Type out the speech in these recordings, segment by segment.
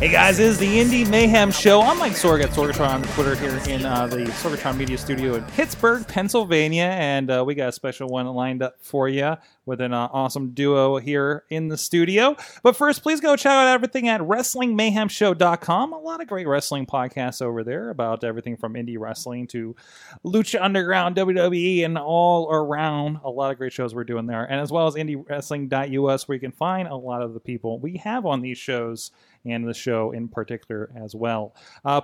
Hey guys, this is the Indie Mayhem Show. I'm Mike Sorg at Sorgatron on Twitter here in the Sorgatron Media Studio in Pittsburgh, Pennsylvania. And we got a special one lined up for you with an awesome duo here in the studio. But first, please go check out everything at WrestlingMayhemShow.com. A lot of great wrestling podcasts over there about everything from indie wrestling to Lucha Underground, WWE, and all around. A lot of great shows we're doing there. And as well as IndieWrestling.us, where you can find a lot of the people we have on these shows and the show in particular as well.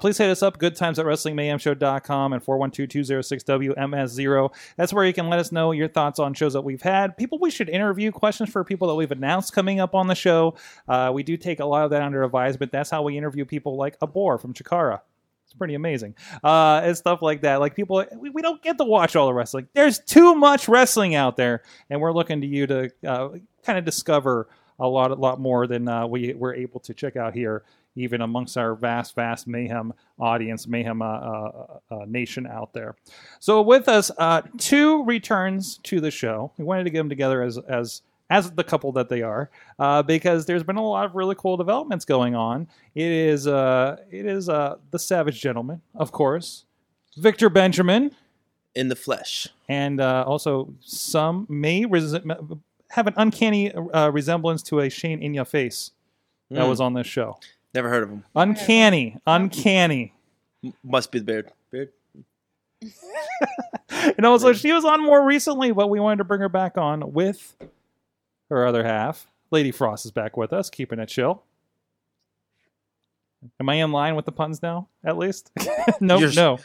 Please hit us up, goodtimes at WrestlingMayhemShow.com and 412-206-WMS0. That's where you can let us know your thoughts on shows that we've had, people we should interview, questions for people that we've announced coming up on the show. We do take a lot of that under advisement. That's how we interview people like Abor from Chikara. It's pretty amazing. And stuff like that. Like people, we don't get to watch all the wrestling. There's too much wrestling out there, and we're looking to you to kind of discover a lot more than we're able to check out here, even amongst our vast Mayhem audience, Mayhem nation out there. So with us, two returns to the show. We wanted to get them together as the couple that they are, because there's been a lot of really cool developments going on. It is the Savage Gentleman, of course, Victor Benjamin. In the flesh. And also some may have an uncanny resemblance to a Shane Inya face that was on this show. Never heard of him. Uncanny. Must be the beard. And also, beard. She was on more recently, but we wanted to bring her back on with her other half. Lady Frost is back with us, keeping it chill. Am I in line with the puns now, at least? No. So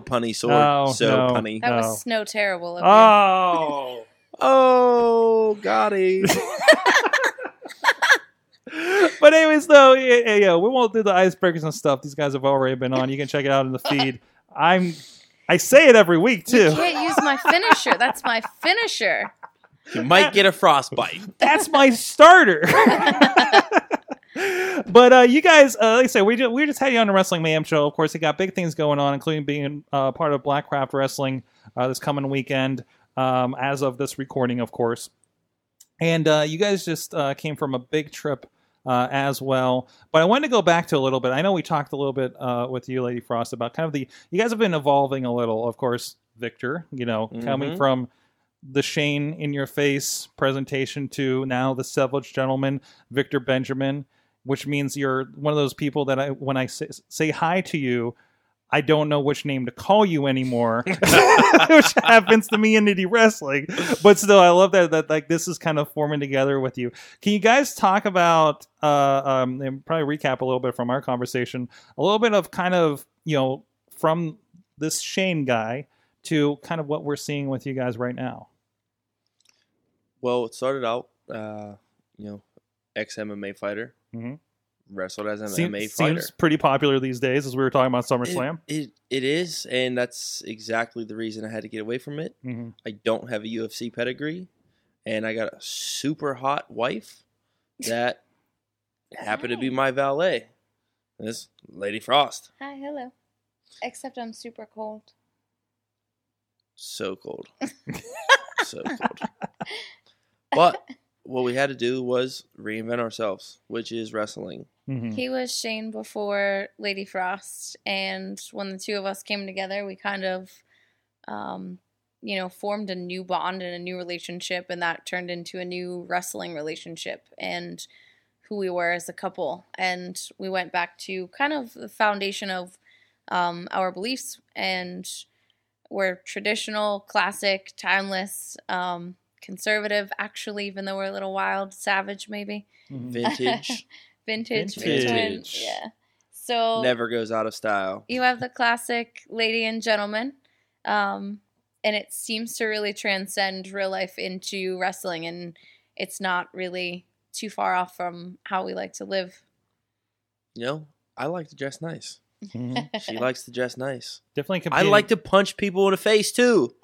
punny, Sword. Punny. That was snow terrible. Oh. Oh, got it. But anyways, though, yeah, we won't do the icebreakers and stuff. These guys have already been on. You can check it out in the feed. I say it every week, too. You can't use my finisher. That's my finisher. You might get a frostbite. That's my starter. But you guys, like I said, we just had you on the Wrestling Mayhem Show. Of course, they got big things going on, including being part of Black Craft Wrestling this coming weekend. As of this recording, of course. And you guys just came from a big trip as well. But I wanted to go back to a little bit. I know we talked a little bit with you, Lady Frost, about kind of you guys have been evolving a little, of course, Victor, coming from the Shane in your face presentation to now the Savage Gentleman, Victor Benjamin, which means you're one of those people that when I say hi to you, I don't know which name to call you anymore, which happens to me in indie wrestling. But still, I love that like this is kind of forming together with you. Can you guys talk about and probably recap a little bit from our conversation, a little bit of kind of from this Shane guy to kind of what we're seeing with you guys right now? Well, it started out, ex-MMA fighter. Mm-hmm. Wrestled as an MMA fighter. Seems pretty popular these days, as we were talking about SummerSlam. It is, and that's exactly the reason I had to get away from it. Mm-hmm. I don't have a UFC pedigree, and I got a super hot wife that happened to be my valet. This Lady Frost. Hi, hello. Except I'm super cold. So cold. So cold. But what we had to do was reinvent ourselves, which is wrestling. Mm-hmm. He was Shane before Lady Frost, and when the two of us came together, we kind of, formed a new bond and a new relationship, and that turned into a new wrestling relationship and who we were as a couple. And we went back to kind of the foundation of our beliefs, and we're traditional, classic, timeless, conservative, actually, even though we're a little wild, savage, maybe. Vintage. Vintage. Yeah. So never goes out of style. You have the classic lady and gentleman, and it seems to really transcend real life into wrestling, and it's not really too far off from how we like to live. I like to dress nice. Mm-hmm. She likes to dress nice. Definitely competing. I like to punch people in the face, too.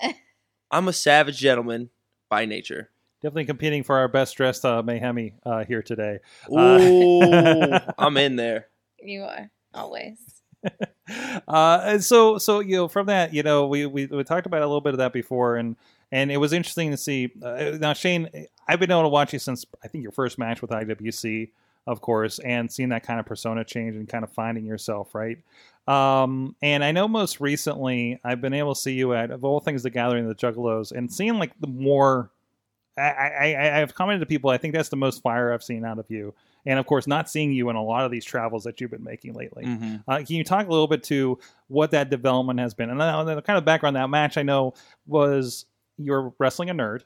I'm a savage gentleman by nature. Definitely competing for our best dressed Mayhemi here today. Ooh, I'm in there. You are, always. And so you know, from that, you know, we talked about a little bit of that before, and it was interesting to see. Now, Shane, I've been able to watch you since I think your first match with IWC, of course, and seeing that kind of persona change and kind of finding yourself, right? And I know most recently I've been able to see you at, of all things, the Gathering of the Juggalos, and seeing like the more. I've commented to people, I think that's the most fire I've seen out of you. And, of course, not seeing you in a lot of these travels that you've been making lately. Mm-hmm. Can you talk a little bit to what that development has been? And the kind of background, that match I know was you were wrestling a nerd.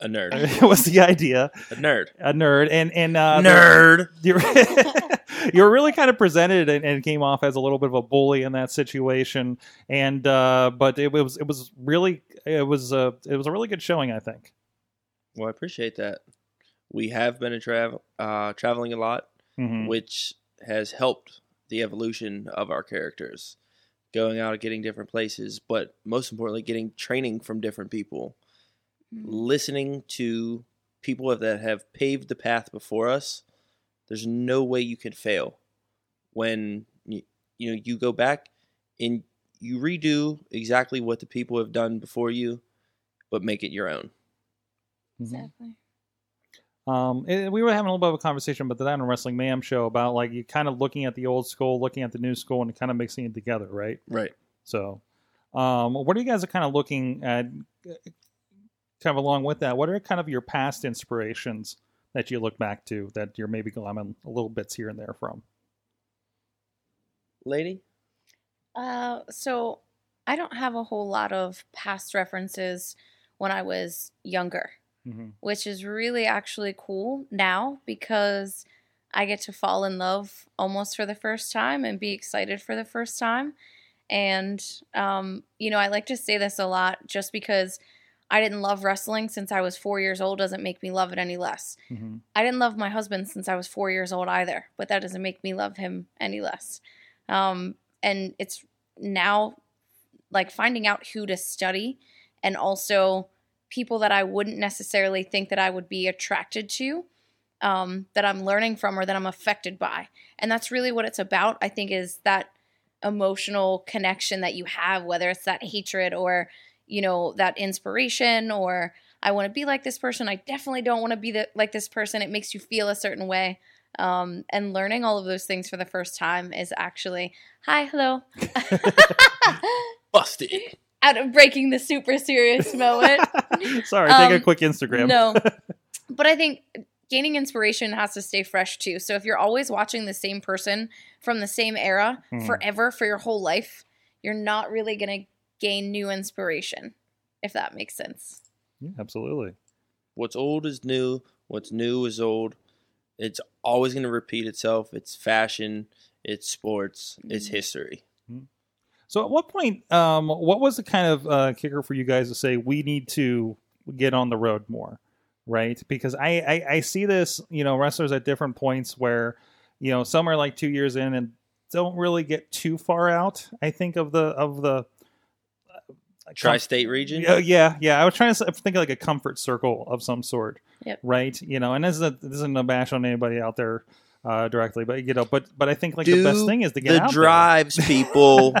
A nerd. It was the idea. A nerd. A nerd. And nerd. You were really kind of presented and came off as a little bit of a bully in that situation. And but it was a really good showing, I think. Well, I appreciate that. We have been traveling a lot, mm-hmm. which has helped the evolution of our characters. Going out and getting different places, but most importantly, getting training from different people. Mm-hmm. Listening to people that have paved the path before us. There's no way you can fail. When you go back and you redo exactly what the people have done before you, but make it your own. Exactly. We were having a little bit of a conversation about that on Wrestling Mayhem show about like you kind of looking at the old school, looking at the new school, and kind of mixing it together, right? Right. So, what are you guys kind of looking at? Kind of along with that, what are kind of your past inspirations that you look back to that you're maybe glamming a little bits here and there from? Lady? So I don't have a whole lot of past references when I was younger. Mm-hmm. Which is really actually cool now because I get to fall in love almost for the first time and be excited for the first time. And, I like to say this a lot, just because I didn't love wrestling since I was 4 years old doesn't make me love it any less. Mm-hmm. I didn't love my husband since I was 4 years old either, but that doesn't make me love him any less. And it's now like finding out who to study and also people that I wouldn't necessarily think that I would be attracted to, that I'm learning from or that I'm affected by. And that's really what it's about, I think, is that emotional connection that you have, whether it's that hatred or, that inspiration or I want to be like this person. I definitely don't want to be like this person. It makes you feel a certain way. And learning all of those things for the first time is actually, hi, hello. Busted. Out of breaking the super serious moment. Sorry, take a quick Instagram. No. But I think gaining inspiration has to stay fresh too. So if you're always watching the same person from the same era forever for your whole life, you're not really going to gain new inspiration, if that makes sense. Yeah, absolutely. What's old is new. What's new is old. It's always going to repeat itself. It's fashion. It's sports. Mm-hmm. It's history. Mm-hmm. So at what point, what was the kind of kicker for you guys to say, we need to get on the road more, right? Because I see this, wrestlers at different points where, some are like 2 years in and don't really get too far out, I think, of the tri-state region. Yeah. I was trying to think of like a comfort circle of some sort, yep. Right? And this isn't a bash on anybody out there. Directly, but but I think like the best thing is to get out there. The drives, people.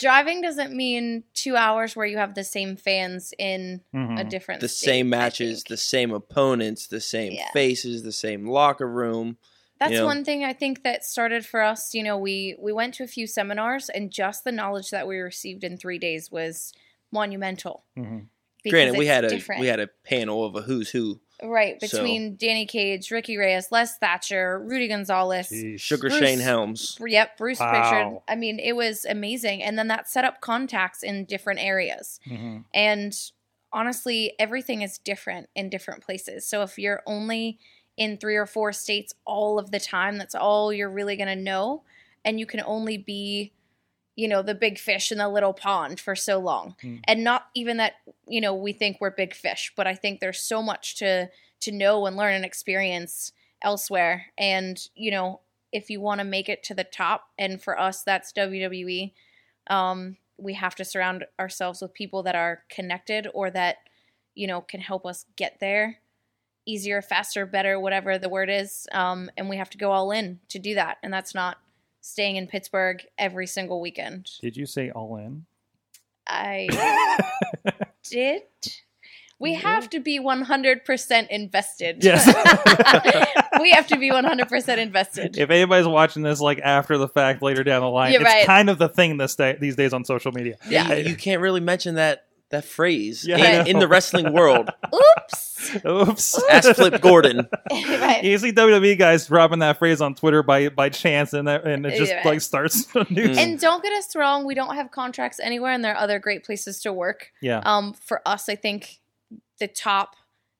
Driving doesn't mean 2 hours where you have the same fans in a different state, same matches, the same opponents, the same faces, the same locker room. That's one thing I think that started for us. We went to a few seminars, and just the knowledge that we received in 3 days was monumental. Mm-hmm. Granted, we had a panel of a who's who. Right, between Danny Cage, Ricky Reyes, Les Thatcher, Rudy Gonzalez. Geez. Shane Helms. Yep, Bruce Prichard. I mean, it was amazing. And then that set up contacts in different areas. Mm-hmm. And honestly, everything is different in different places. So if you're only in 3 or 4 states all of the time, that's all you're really going to know. And you can only be, the big fish in the little pond for so long. Mm. And not even that, we think we're big fish, but I think there's so much to know and learn and experience elsewhere. And, if you want to make it to the top, and for us, that's WWE, we have to surround ourselves with people that are connected or that, you know, can help us get there easier, faster, better, whatever the word is. And we have to go all in to do that. And that's not staying in Pittsburgh every single weekend. Did you say all in? I did. We have to be 100% invested. Yes. We have to be 100% invested. If anybody's watching this like after the fact later down the line, it's kind of the thing these days on social media. Yeah. You can't really mention that phrase in the wrestling world. Oops. Ask Flip Gordon. You see WWE guys dropping that phrase on Twitter by chance, and it just like starts news. And don't get us wrong, we don't have contracts anywhere, and there are other great places to work. Yeah. For us, I think the top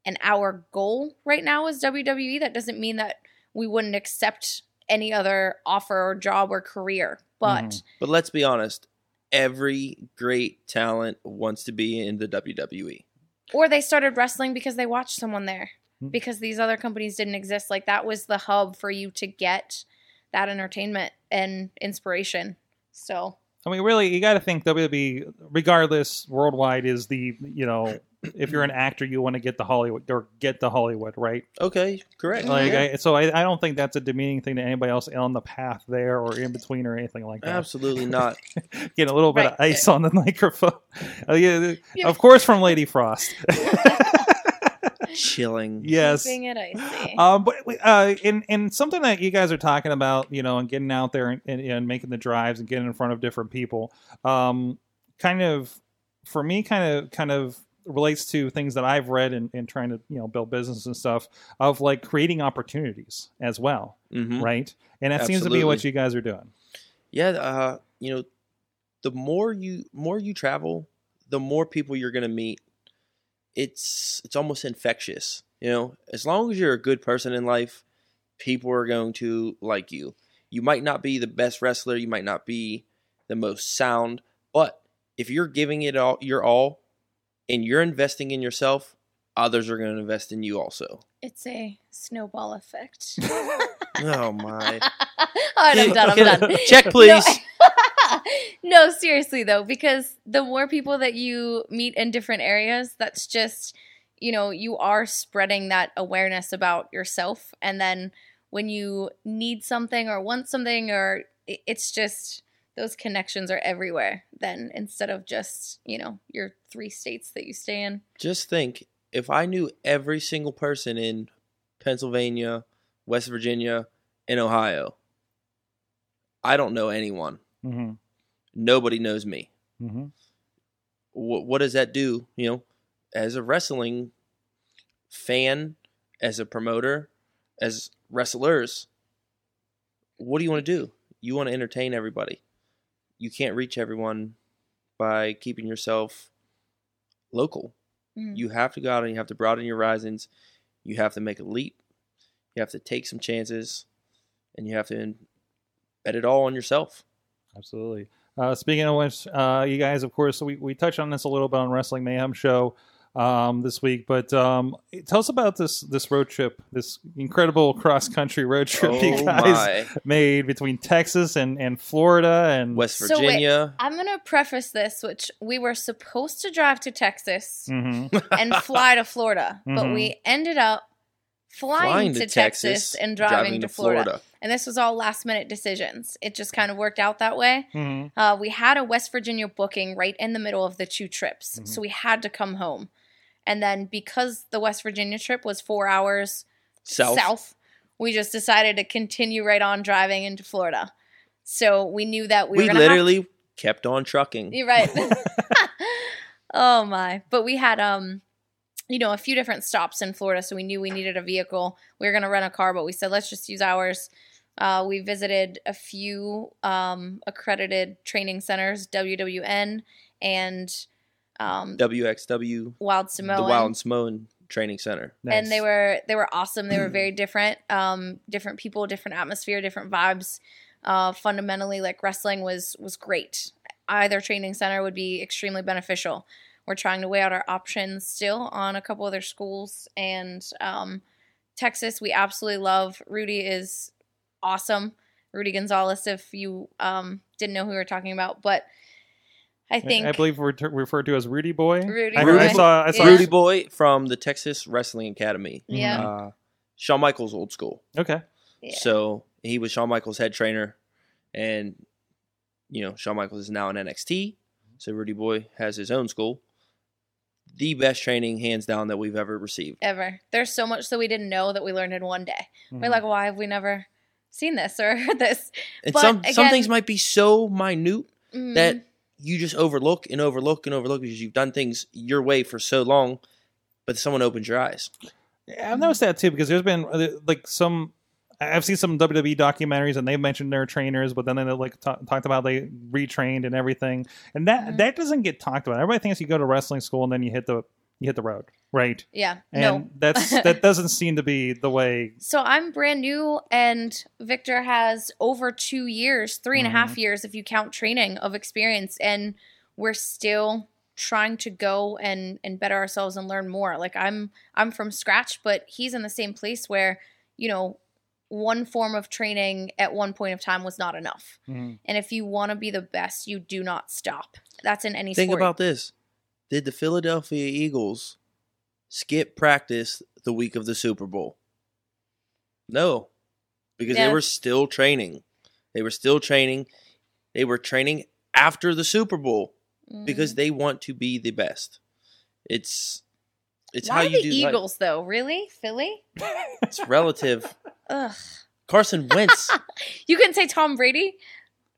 and our goal right now is WWE. That doesn't mean that we wouldn't accept any other offer or job or career. But let's be honest. Every great talent wants to be in the WWE. Or they started wrestling because they watched someone there. Because these other companies didn't exist. Like, that was the hub for you to get that entertainment and inspiration. So, I mean, really, you got to think WWE, regardless, worldwide is the, you know... If you're an actor, you want to get to Hollywood, right? Okay, correct. Like, I don't think that's a demeaning thing to anybody else on the path there or in between or anything like that. Absolutely not. Get a little bit of ice on the microphone. Of course, from Lady Frost. Chilling. Yes. Keeping it icy. But something that you guys are talking about, you know, and getting out there and making the drives and getting in front of different people, kind of, for me, relates to things that I've read and trying to, you know, build business and stuff of like creating opportunities as well. Mm-hmm. Right. And that seems to be what you guys are doing. Yeah. You know, the more you travel, the more people you're going to meet. It's almost infectious. You know, as long as you're a good person in life, people are going to like you. You might not be the best wrestler. You might not be the most sound, but if you're giving it all, your all, and you're investing in yourself, others are going to invest in you also. It's a snowball effect. Oh, my. I'm done. Check, please. No, seriously, though, because the more people that you meet in different areas, that's just, you know, you are spreading that awareness about yourself. And then when you need something or want something, or it's just... Those connections are everywhere then, instead of just, you know, your 3 states that you stay in. Just think, if I knew every single person in Pennsylvania, West Virginia, and Ohio, I don't know anyone. Mm-hmm. Nobody knows me. Mm-hmm. What does that do, you know, as a wrestling fan, as a promoter, as wrestlers? What do you want to do? You want to entertain everybody. You can't reach everyone by keeping yourself local. Mm-hmm. You have to go out and you have to broaden your horizons. You have to make a leap. You have to take some chances. And you have to bet it all on yourself. Absolutely. Speaking of which, you guys, of course, we touched on this a little bit on Wrestling Mayhem Show this week. But tell us about this road trip, this incredible cross-country road trip you guys made between Texas and Florida and West Virginia. So wait, I'm going to preface this, which we were supposed to drive to Texas and fly to Florida, but we ended up flying to Texas and driving to Florida. And this was all last-minute decisions. It just kind of worked out that way. Mm-hmm. We had a West Virginia booking right in the middle of the 2 trips, so we had to come home. And then because the West Virginia trip was 4 hours south, we just decided to continue right on driving into Florida. So we knew that we were going to kept on trucking. You're right. Oh, my. But we had you know, a few different stops in Florida, so we knew we needed a vehicle. We were going to rent a car, but we said, let's just use ours. We visited a few accredited training centers, WWN and WXW, the Wild Samoan Training Center. Nice. And they were awesome. They were very different, different people, different atmosphere, different vibes. Fundamentally, like, wrestling was great. Either training center would be extremely beneficial. We're trying to weigh out our options still on a couple other schools. And Texas, we absolutely love. Rudy is awesome. Rudy Gonzalez, if you didn't know who we were talking about, but I think I believe we're referred to as Rudy Boy. I saw Rudy Boy from the Texas Wrestling Academy. Yeah, Shawn Michaels old school. Okay, yeah. So he was Shawn Michaels' head trainer, and you know Shawn Michaels is now in NXT. So Rudy Boy has his own school. The best training, hands down, that we've ever received. Ever. There's so much that we didn't know that we learned in one day. Mm-hmm. We're like, why have we never seen this or heard this? And but some things might be so minute mm-hmm. that you just overlook and overlook and overlook because you've done things your way for so long, but someone opens your eyes. Yeah, I've noticed that too because there's been like some... I've seen some WWE documentaries and they mentioned their trainers, but then they like talked about they retrained and everything, and that doesn't get talked about. Everybody thinks you go to wrestling school and then you hit the road, right? Yeah, and no, that doesn't seem to be the way. So I'm brand new, and Victor has over 2 years, 3.5 years if you count training of experience, and we're still trying to go and better ourselves and learn more. Like I'm from scratch, but he's in the same place where you know. One form of training at one point of time was not enough. Mm-hmm. And if you want to be the best, you do not stop. That's in any sport. Think about this. Did the Philadelphia Eagles skip practice the week of the Super Bowl? No, because they were still training. They were training after the Super Bowl because they want to be the best. It's why how you do Eagles life. Though? Really? Philly? It's relative. Ugh. Carson Wentz. You couldn't say Tom Brady?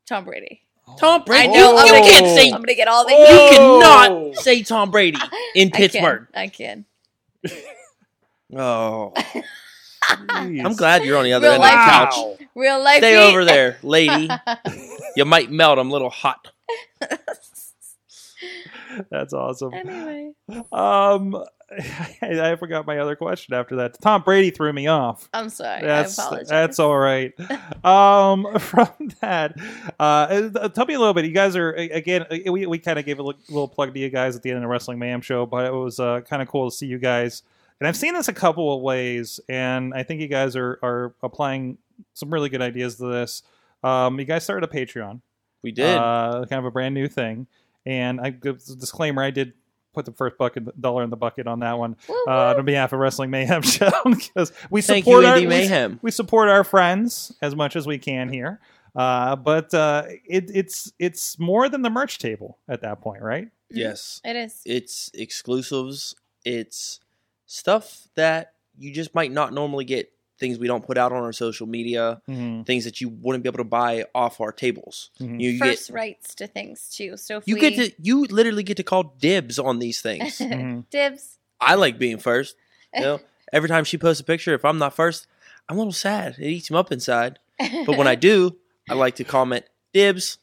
Tom Brady. Oh. Tom Brady. I know. You can't say. I'm going to get all the. You cannot say Tom Brady in Pittsburgh. I can. Oh. I'm glad you're on the other end of the couch. Real life. Stay over there, lady. You might melt. I'm a little hot. That's awesome. Anyway. I forgot my other question after that. Tom Brady threw me off. I'm sorry. I apologize. That's all right. From that, tell me a little bit. You guys are, again, we kind of gave a little plug to you guys at the end of the Wrestling Mayhem show, but it was kind of cool to see you guys. And I've seen this a couple of ways, and I think you guys are applying some really good ideas to this. You guys started a Patreon. We did. Kind of a brand new thing. And I disclaimer, I did put the first dollar in the bucket on that one on behalf of Wrestling Mayhem Show because we support Indie Mayhem. We support our friends as much as we can here, but it's more than the merch table at that point, right? Yes, it is. It's exclusives. It's stuff that you just might not normally get. Things we don't put out on our social media, things that you wouldn't be able to buy off our tables. Mm-hmm. You first get rights to things too. So if you literally get to call dibs on these things. Mm-hmm. Dibs. I like being first. You know, every time she posts a picture, if I'm not first, I'm a little sad. It eats him up inside. But when I do, I like to comment dibs.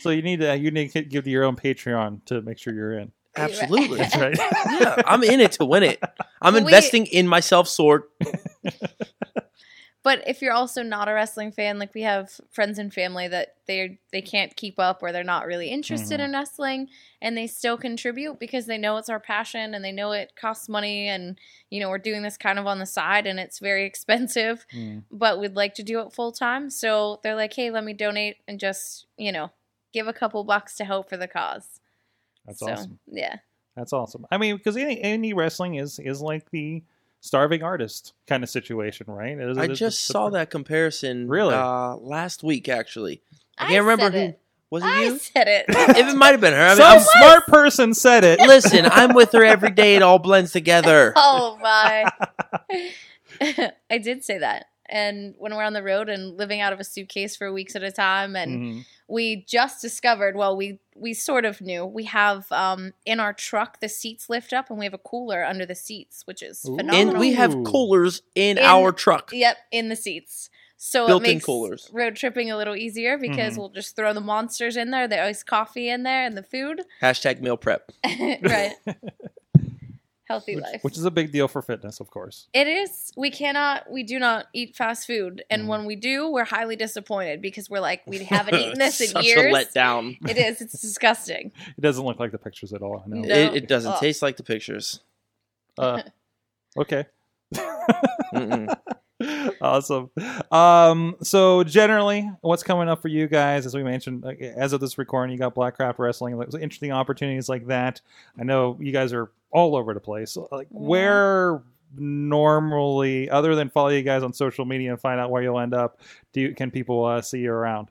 So you need to give your own Patreon to make sure you're in. Absolutely. That's right. Yeah, I'm in it to win it. I'm investing in myself, sword. But if you're also not a wrestling fan, like we have friends and family that they can't keep up or they're not really interested in wrestling, and they still contribute because they know it's our passion and they know it costs money and you know we're doing this kind of on the side and it's very expensive, but we'd like to do it full time. So they're like, hey, let me donate and just you know give a couple bucks to help for the cause. That's awesome. Yeah, that's awesome. I mean, because indie wrestling is like the starving artist kind of situation, right? I just saw that comparison really last week, actually. I can't remember who. Was it you? I said it. It might have been her. I mean, smart person said it. Listen, I'm with her every day. It all blends together. Oh, my. I did say that. And when we're on the road and living out of a suitcase for weeks at a time, and we just discovered, well, we sort of knew, we have in our truck the seats lift up and we have a cooler under the seats, which is phenomenal. And we have coolers in our truck. Yep, in the seats. So built-in it makes coolers. Road tripping a little easier because we'll just throw the monsters in there, the iced coffee in there, and the food. Hashtag meal prep. Right. Healthy life. Which is a big deal for fitness, of course. It is. We do not eat fast food. And when we do, we're highly disappointed because we're like, we haven't eaten this in years. Such a letdown. It is. It's disgusting. It doesn't look like the pictures at all. I know. No. It doesn't taste like the pictures. Okay. Awesome. So generally, what's coming up for you guys? As we mentioned, like, as of this recording, you got Black Craft Wrestling. Like, interesting opportunities like that. I know you guys are all over the place. Like, where normally, other than follow you guys on social media and find out where you'll end up, can people see you around?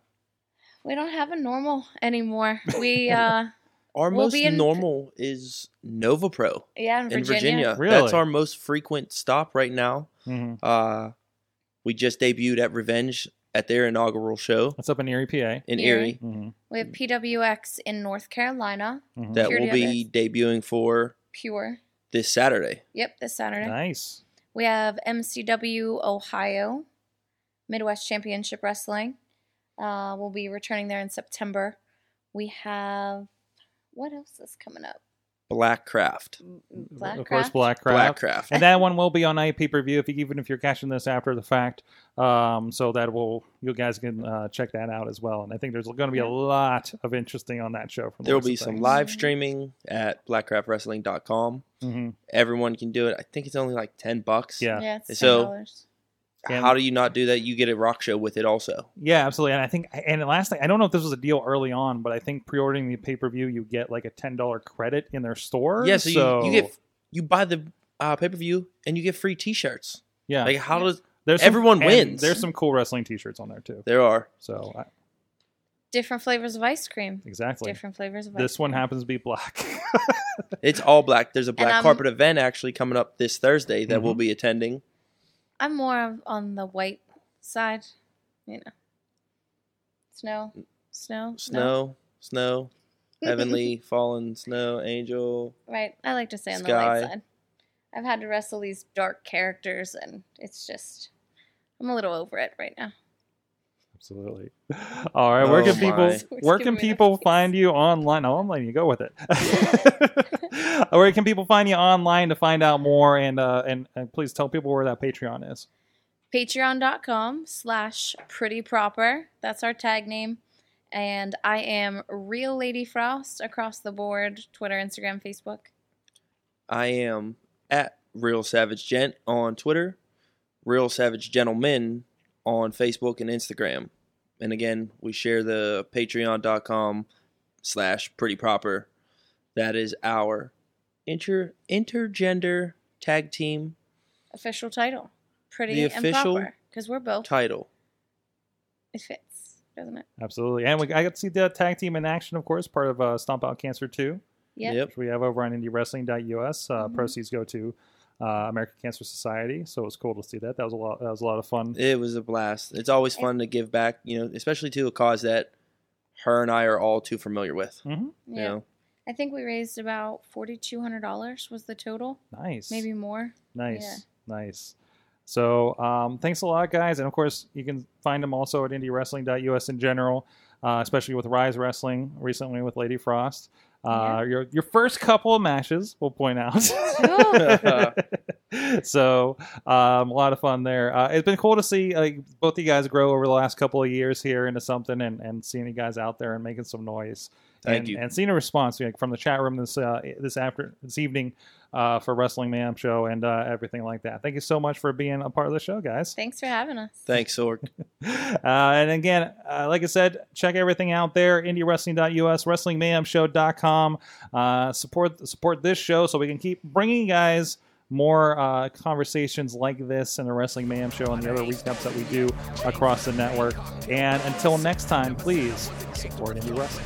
We don't have a normal anymore. We our we'll most normal is Nova Pro. Yeah, in Virginia. Really? That's our most frequent stop right now. Mm-hmm. We just debuted at Revenge at their inaugural show. That's up in Erie, PA. In Erie. Mm-hmm. We have PWX in North Carolina. Mm-hmm. That will be debuting for Pure this Saturday. Yep, this Saturday. Nice. We have MCW Ohio, Midwest Championship Wrestling. We'll be returning there in September. We have, what else is coming up? Black Craft. Of course, Black Craft. And that one will be on pay-per-view, even if you're catching this after the fact. So that you guys can check that out as well. And I think there's going to be a lot of interesting on that show. There will be some live streaming at blackcraftwrestling.com. Mm-hmm. Everyone can do it. I think it's only like $10. Yeah, it's $10. How do you not do that? You get a rock show with it also. Yeah, absolutely. And I think, and the last thing, I don't know if this was a deal early on, but I think pre-ordering the pay-per-view, you get like a $10 credit in their store. Yeah, so you buy the pay-per-view and you get free t-shirts. Yeah. Like everyone wins. There's some cool wrestling t-shirts on there too. There are. So different flavors of ice cream. Exactly. Different flavors of ice cream. This one happens to be black. It's all black. There's a black carpet event actually coming up this Thursday that we'll be attending. I'm more on the white side, you know. Snow, heavenly, fallen, snow, angel. Right, I like to stay on the light side. I've had to wrestle these dark characters, and it's just, I'm a little over it right now. Absolutely. All right, where can people find you online? No, I'm letting you go with it. Where can people find you online to find out more? And please tell people where that Patreon is. Patreon.com/Pretty Proper. That's our tag name. And I am Real Lady Frost across the board, Twitter, Instagram, Facebook. I am at Real Savage Gent on Twitter, Real Savage Gentleman on Facebook and Instagram. And again, we share the patreon.com/Pretty Proper. That is our intergender tag team. Official title. Pretty and Proper. Because we're both. Title. It fits, doesn't it? Absolutely. And I got to see the tag team in action, of course, part of Stomp Out Cancer 2. Yep. Which we have over on IndieWrestling.us. Proceeds go to American Cancer Society, so it was cool to see that. That was a lot of fun. It was a blast. It's always fun to give back, you know, especially to a cause that her and I are all too familiar with. Mm-hmm. Yeah. You know? I think we raised about $4,200 was the total. Nice. Maybe more. Nice. Yeah. Nice. So thanks a lot, guys. And of course, you can find them also at IndieWrestling.us in general, especially with Rise Wrestling recently with Lady Frost. Your first couple of matches, we'll point out. So a lot of fun there. It's been cool to see both you guys grow over the last couple of years here into something, and seeing you guys out there and making some noise. Thank you. And seeing a response from the chat room this evening for Wrestling Mayhem Show and everything like that. Thank you so much for being a part of the show, guys. Thanks for having us. Thanks, Sorg. And again, like I said, check everything out there, IndieWrestling.us, WrestlingMayhemShow.com. Support this show so we can keep bringing you guys more conversations like this and the Wrestling Mayhem Show and the other recaps that we do across the network. And until next time, please support Indie Wrestling.